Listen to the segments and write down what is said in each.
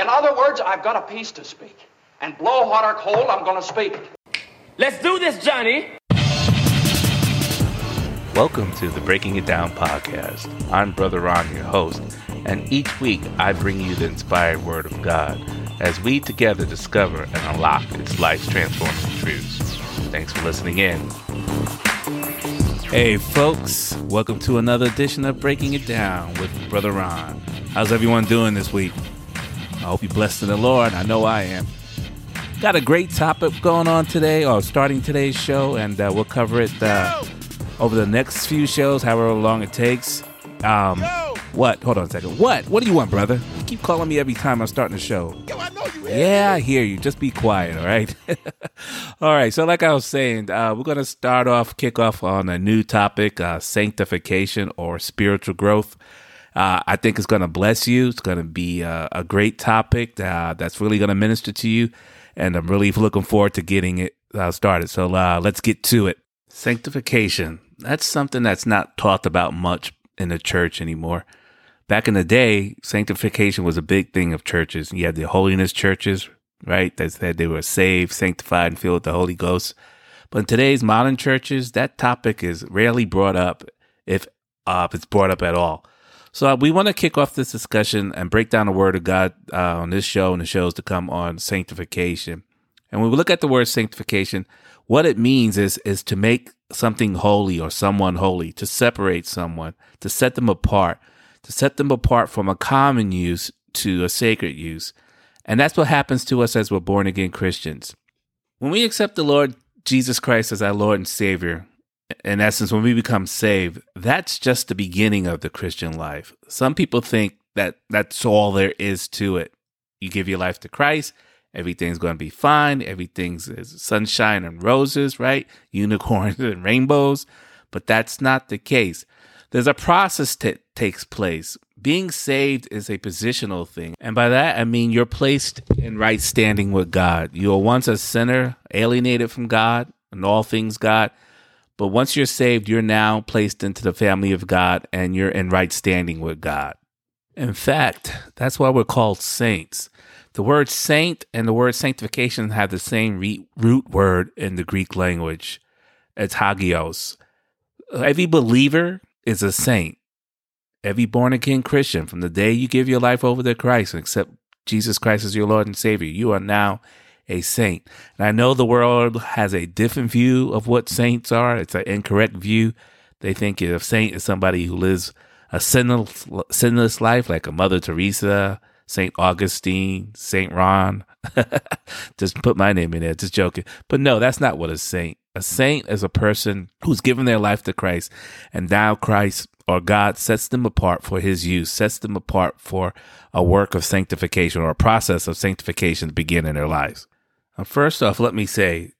In other words, I've got a piece to speak. And blow hot or cold, I'm going to speak it. Let's do this, Johnny. Welcome to the Breaking It Down podcast. I'm Brother Ron, your host, and each week I bring you the inspired Word of God as we together discover and unlock its life's transforming truths. Thanks for listening in. Hey, folks. Welcome to another edition of Breaking It Down with Brother Ron. How's everyone doing this week? I hope you're blessed in the Lord. I know I am. Got a great topic going on today, or starting today's show, and we'll cover it over the next few shows, however long it takes. What? Hold on a second. What? What do you want, brother? You keep calling me every time I'm starting a show. Yo, I know you. Yeah, I hear you. Just be quiet, all right? All right, so like I was saying, we're going to kick off on a new topic, sanctification or spiritual growth. I think it's going to bless you. It's going to be a great topic that's really going to minister to you. And I'm really looking forward to getting it started. So let's get to it. Sanctification. That's something that's not talked about much in the church anymore. Back in the day, sanctification was a big thing of churches. You had the holiness churches, right? That said they were saved, sanctified, and filled with the Holy Ghost. But in today's modern churches, that topic is rarely brought up, if it's brought up at all. So we want to kick off this discussion and break down the Word of God on this show and the shows to come on sanctification. And when we look at the word sanctification, what it means is to make something holy or someone holy, to separate someone, to set them apart from a common use to a sacred use. And that's what happens to us as we're born-again Christians. When we accept the Lord Jesus Christ as our Lord and Savior, in essence, when we become saved, that's just the beginning of the Christian life. Some people think that that's all there is to it. You give your life to Christ, everything's going to be fine. Everything's sunshine and roses, right? Unicorns and rainbows. But that's not the case. There's a process that takes place. Being saved is a positional thing. And by that, I mean you're placed in right standing with God. You were once a sinner, alienated from God and all things God. But once you're saved, you're now placed into the family of God and you're in right standing with God. In fact, that's why we're called saints. The word saint and the word sanctification have the same root word in the Greek language. It's hagios. Every believer is a saint. Every born-again Christian, from the day you give your life over to Christ and accept Jesus Christ as your Lord and Savior, you are now a saint. And I know the world has a different view of what saints are. It's an incorrect view. They think a saint is somebody who lives a sinless life, like a Mother Teresa, St. Augustine, St. Ron. Just put my name in there, just joking. But no, that's not what a saint. A saint is a person who's given their life to Christ, and now Christ or God sets them apart for his use, sets them apart for a work of sanctification or a process of sanctification to begin in their lives. First off, let me say,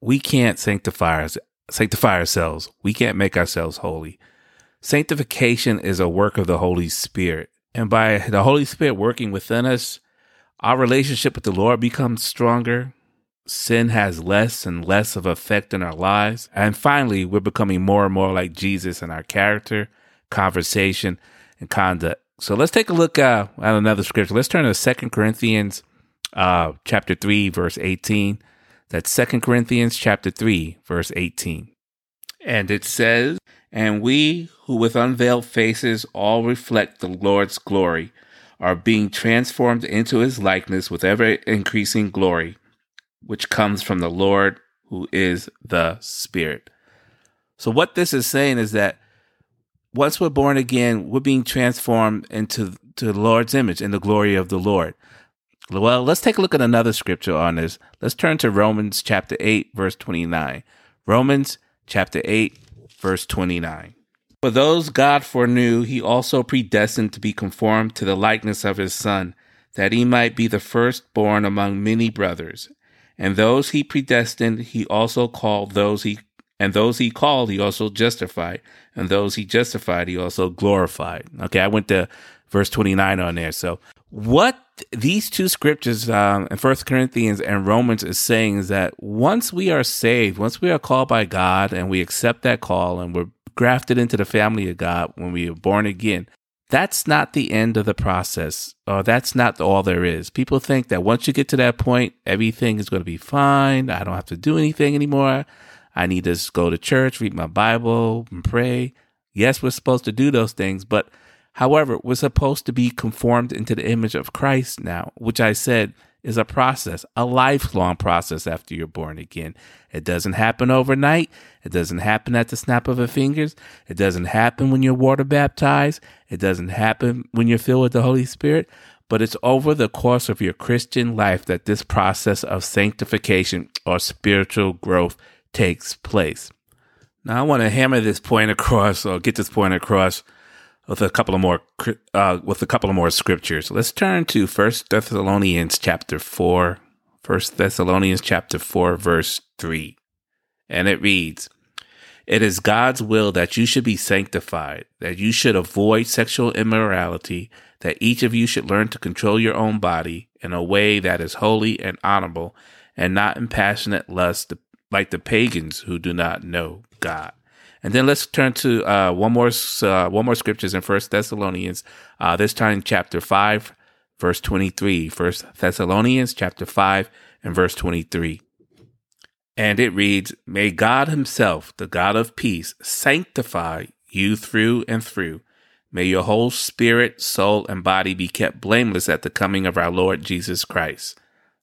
we can't sanctify ourselves. We can't make ourselves holy. Sanctification is a work of the Holy Spirit. And by the Holy Spirit working within us, our relationship with the Lord becomes stronger. Sin has less and less of effect in our lives. And finally, we're becoming more and more like Jesus in our character, conversation, and conduct. So let's take a look at another scripture. Let's turn to 2 Corinthians chapter 3, verse 18. That's 2 Corinthians chapter 3, verse 18. And it says, "And we who with unveiled faces all reflect the Lord's glory are being transformed into his likeness with ever-increasing glory, which comes from the Lord who is the Spirit." So what this is saying is that once we're born again, we're being transformed into the Lord's image and the glory of the Lord. Well, let's take a look at another scripture on this. Let's turn to Romans chapter 8, verse 29. Romans chapter 8, verse 29. "For those God foreknew, he also predestined to be conformed to the likeness of his Son, that he might be the firstborn among many brothers. And those he predestined, he also called; those he called, he also justified; and those he justified, he also glorified." Okay, I went to verse 29 on there. So what these two scriptures in 1 Corinthians and Romans is saying is that once we are saved, once we are called by God and we accept that call and we're grafted into the family of God when we are born again, That's not the end of the process. Or that's not all there is. People think that once you get to that point, everything is going to be fine. I don't have to do anything anymore. I need to just go to church, read my Bible, and pray. Yes, we're supposed to do those things, but however, we're supposed to be conformed into the image of Christ now, which I said is a process, a lifelong process after you're born again. It doesn't happen overnight. It doesn't happen at the snap of the fingers. It doesn't happen when you're water baptized. It doesn't happen when you're filled with the Holy Spirit, but it's over the course of your Christian life that this process of sanctification or spiritual growth takes place. Now, I want to hammer this point across, or get this point across, with a couple of more scriptures. Let's turn to 1 Thessalonians chapter 4, 1 Thessalonians chapter 4, verse 3. And it reads, "It is God's will that you should be sanctified, that you should avoid sexual immorality, that each of you should learn to control your own body in a way that is holy and honorable, and not in passionate lust like the pagans who do not know God." And then let's turn to one more scriptures in 1 Thessalonians, this time chapter 5, verse 23. 1 Thessalonians chapter 5 and verse 23. And it reads, "May God himself, the God of peace, sanctify you through and through. May your whole spirit, soul, and body be kept blameless at the coming of our Lord Jesus Christ.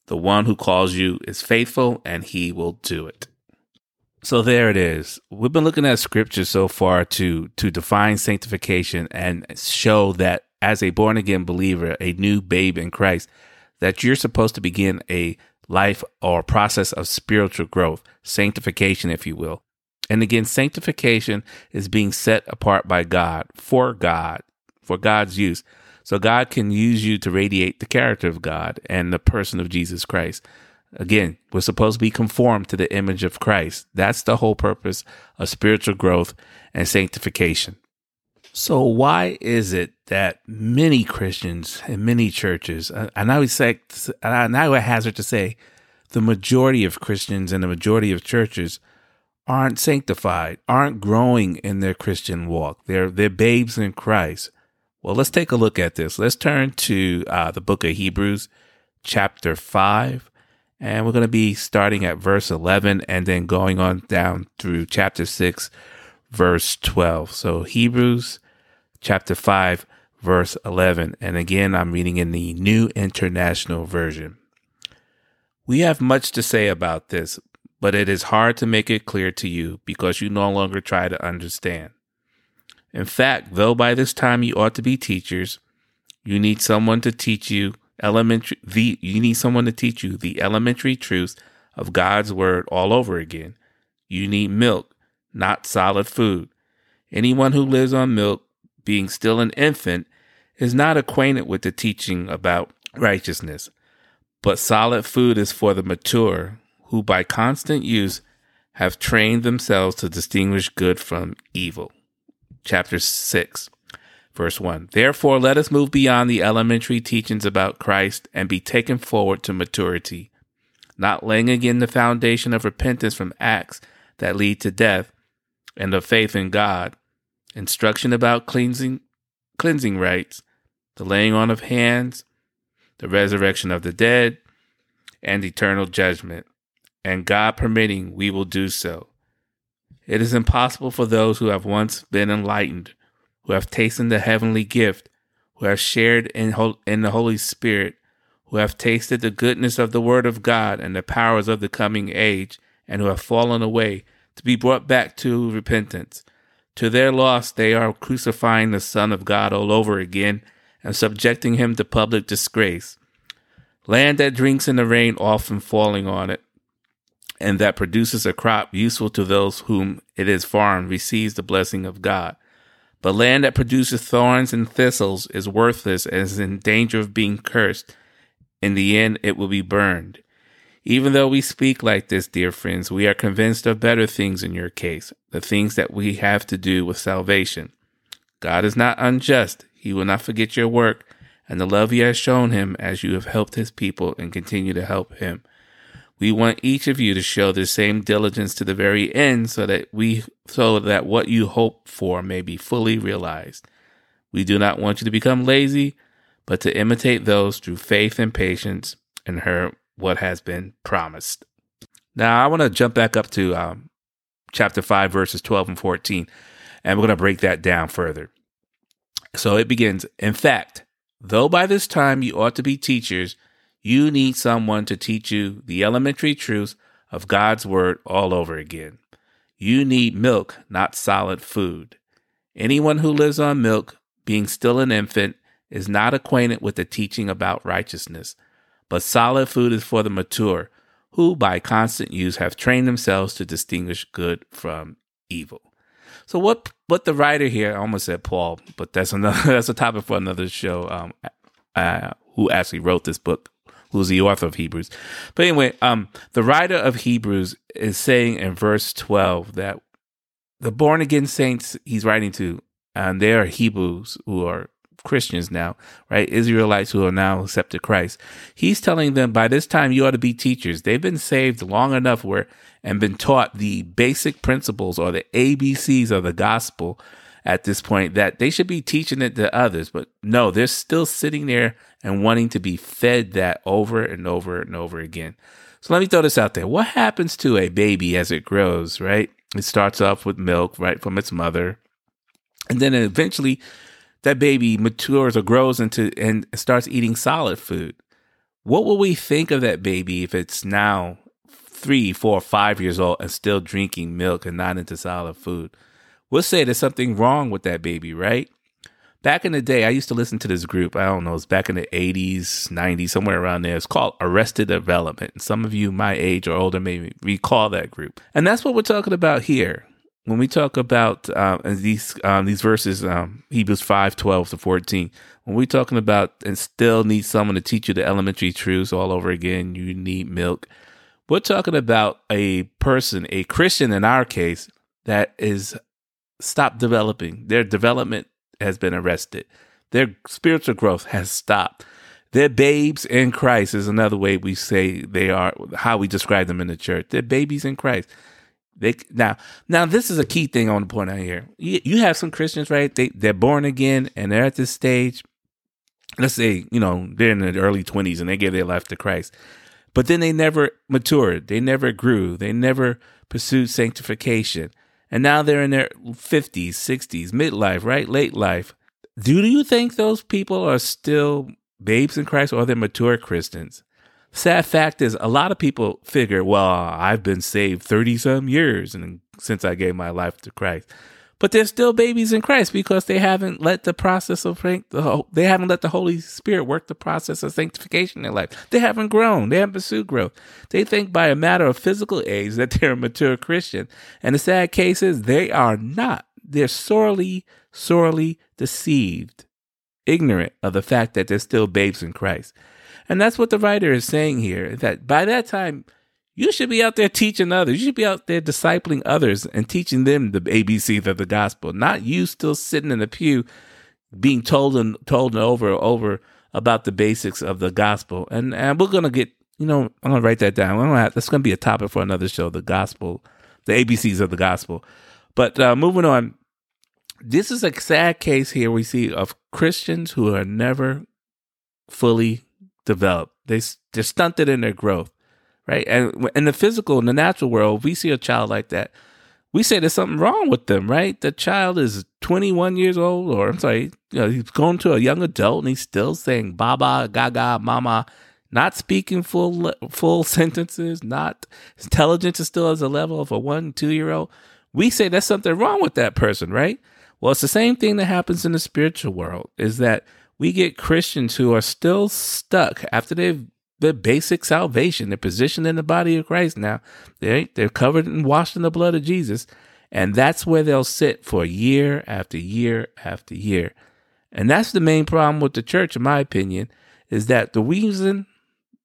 The one who calls you is faithful, and he will do it." So there it is. We've been looking at scripture so far to define sanctification and show that as a born-again believer, a new babe in Christ, that you're supposed to begin a life or process of spiritual growth, sanctification, if you will. And again, sanctification is being set apart by God, for God's use. So God can use you to radiate the character of God and the person of Jesus Christ. Again, we're supposed to be conformed to the image of Christ. That's the whole purpose of spiritual growth and sanctification. So why is it that many Christians and many churches, and I would say, and I would hazard to say, the majority of Christians and the majority of churches aren't sanctified, aren't growing in their Christian walk. They're babes in Christ. Well, let's take a look at this. Let's turn to the book of Hebrews, chapter 5. And we're going to be starting at verse 11 and then going on down through chapter 6, verse 12. So Hebrews chapter 5, verse 11. And again, I'm reading in the New International Version. "We have much to say about this, but it is hard to make it clear to you because you no longer try to understand. In fact, though by this time you ought to be teachers, you need someone to teach you the elementary truths of God's word all over again. You need milk, not solid food. Anyone who lives on milk, being still an infant, is not acquainted with the teaching about righteousness. But solid food is for the mature, who by constant use have trained themselves to distinguish good from evil." Chapter 6. Verse 1, "Therefore, let us move beyond the elementary teachings about Christ and be taken forward to maturity, not laying again the foundation of repentance from acts that lead to death and of faith in God, instruction about cleansing rites, the laying on of hands, the resurrection of the dead, and eternal judgment. And God permitting, we will do so. It is impossible for those who have once been enlightened, who have tasted the heavenly gift, who have shared in the Holy Spirit, who have tasted the goodness of the Word of God and the powers of the coming age, and who have fallen away, to be brought back to repentance. To their loss, they are crucifying the Son of God all over again and subjecting him to public disgrace. Land that drinks in the rain, often falling on it, and that produces a crop useful to those whom it is farmed, receives the blessing of God. But land that produces thorns and thistles is worthless and is in danger of being cursed. In the end, it will be burned. Even though we speak like this, dear friends, we are convinced of better things in your case, the things that we have to do with salvation. God is not unjust. He will not forget your work and the love you have shown him as you have helped his people and continue to help him. We want each of you to show the same diligence to the very end so that what you hope for may be fully realized. We do not want you to become lazy, but to imitate those through faith and patience and her what has been promised. Now, I want to jump back up to chapter 5, verses 12 and 14, and we're going to break that down further. So it begins, in fact, though by this time you ought to be teachers, you need someone to teach you the elementary truths of God's word all over again. You need milk, not solid food. Anyone who lives on milk, being still an infant, is not acquainted with the teaching about righteousness. But solid food is for the mature, who by constant use have trained themselves to distinguish good from evil. So what the writer here, I almost said Paul, but that's a topic for another show, who actually wrote this book, who's the author of Hebrews. But anyway, the writer of Hebrews is saying in verse 12 that the born-again saints he's writing to, and they are Hebrews who are Christians now, right? Israelites who are now accepted Christ. He's telling them by this time you ought to be teachers. They've been saved long enough and been taught the basic principles or the ABCs of the gospel at this point that they should be teaching it to others. But no, they're still sitting there and wanting to be fed that over and over and over again. So let me throw this out there. What happens to a baby as it grows, right? It starts off with milk, right, from its mother. And then eventually that baby matures or grows into and starts eating solid food. What will we think of that baby if it's now 3, 4, 5 years old and still drinking milk and not into solid food? We'll say there's something wrong with that baby, right? Back in the day, I used to listen to this group. I don't know, it's back in the 80s, 90s, somewhere around there. It's called Arrested Development. And some of you my age or older may recall that group. And that's what we're talking about here. When we talk about these verses, Hebrews 5, 12 to 14, when we're talking about and still need someone to teach you the elementary truths all over again, you need milk. We're talking about a person, a Christian in our case, that is stopped developing. Their development has been arrested. Their spiritual growth has stopped. They're babes in Christ is another way we say they are, how we describe them in the church. They're babies in Christ. Now, this is a key thing I want to point out here. You have some Christians, right? They're born again, and they're at this stage. Let's say, they're in their early 20s, and they gave their life to Christ. But then they never matured. They never grew. They never pursued sanctification. And now they're in their 50s, 60s, midlife, right? Late life. Do you think those people are still babes in Christ, or they're mature Christians? Sad fact is a lot of people figure, well, I've been saved 30 some years and since I gave my life to Christ, but they're still babies in Christ because they haven't let the process of they haven't let the Holy Spirit work the process of sanctification in their life. They haven't grown. They haven't pursued growth. They think by a matter of physical age that they're a mature Christian. And the sad case is they are not. They're sorely, sorely deceived, ignorant of the fact that they're still babes in Christ. And that's what the writer is saying here, that by that time, you should be out there teaching others. You should be out there discipling others and teaching them the ABCs of the gospel, not you still sitting in the pew being told and over about the basics of the gospel. And we're going to get, I'm going to write that down. That's going to be a topic for another show, the gospel, the ABCs of the gospel. But moving on, this is a sad case here we see of Christians who are never fully developed. They're stunted in their growth, right? And in the physical, in the natural world, we see a child like that. We say there's something wrong with them, right? The child is 21 years old, or I'm sorry, he's going to a young adult and he's still saying baba, gaga, mama, not speaking full sentences, not intelligence is still at the level of a 1-2 year old. We say there's something wrong with that person, right? Well, it's the same thing that happens in the spiritual world is that we get Christians who are still stuck after their basic salvation. They're positioned in the body of Christ now. They're covered and washed in the blood of Jesus. And that's where they'll sit for year after year after year. And that's the main problem with the church, in my opinion, is that the reason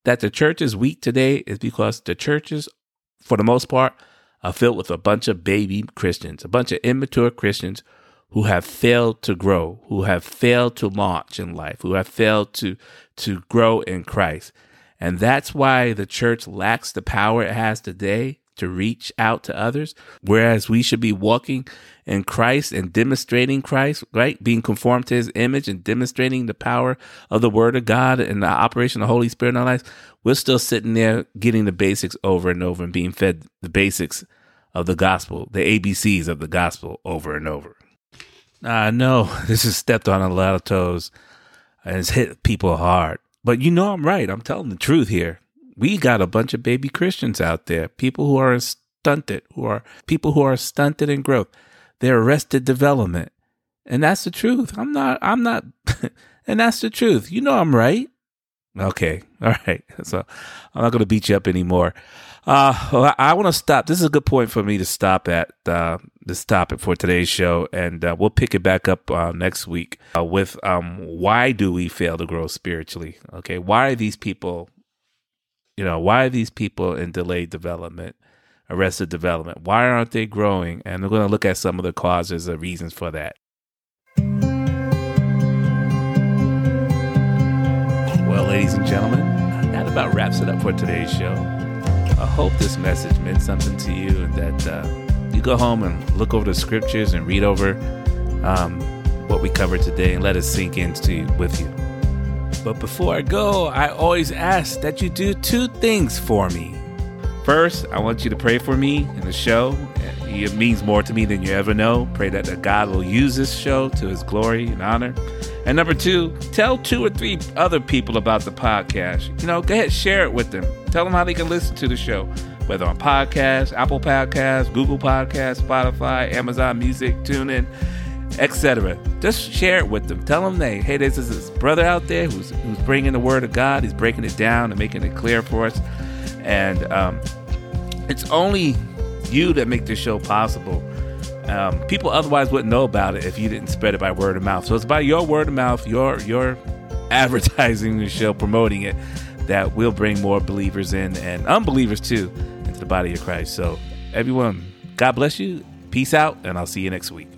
that the church is weak today is because the churches, for the most part, are filled with a bunch of baby Christians, a bunch of immature Christians who have failed to grow, who have failed to launch in life, who have failed to grow in Christ. And that's why the church lacks the power it has today to reach out to others, whereas we should be walking in Christ and demonstrating Christ, right? Being conformed to his image and demonstrating the power of the word of God and the operation of the Holy Spirit in our lives. We're still sitting there getting the basics over and over and being fed the basics of the gospel, the ABCs of the gospel over and over. I know this has stepped on a lot of toes and it's hit people hard, but you know I'm right. I'm telling the truth here. We got a bunch of baby Christians out there, people who are stunted, people who are stunted in growth. They're arrested development. And that's the truth. I'm not, and that's the truth. You know I'm right. Okay. All right. So I'm not going to beat you up anymore. I want to stop. This is a good point for me to stop at this topic for today's show. And we'll pick it back up next week with why do we fail to grow spiritually? Okay. Why are these people... You know, why are these people in delayed development, arrested development? Why aren't they growing? And we're going to look at some of the causes and reasons for that. Well, ladies and gentlemen, that about wraps it up for today's show. I hope this message meant something to you and that you go home and look over the scriptures and read over what we covered today and let it sink into with you. But before I go, I always ask that you do two things for me. First, I want you to pray for me and the show. It means more to me than you ever know. Pray that God will use this show to his glory and honor. And number two, tell 2 or 3 other people about the podcast. You know, go ahead, share it with them. Tell them how they can listen to the show, whether on podcasts, Apple Podcasts, Google Podcasts, Spotify, Amazon Music, TuneIn, etc. Just share it with them. Tell them, hey, this is this brother out there who's bringing the word of God. He's breaking it down and making it clear for us. And it's only you that make this show possible. People otherwise wouldn't know about it if you didn't spread it by word of mouth. So it's by your word of mouth, your advertising the show, promoting it, that will bring more believers in and unbelievers too into the body of Christ. So everyone, God bless you. Peace out, and I'll see you next week.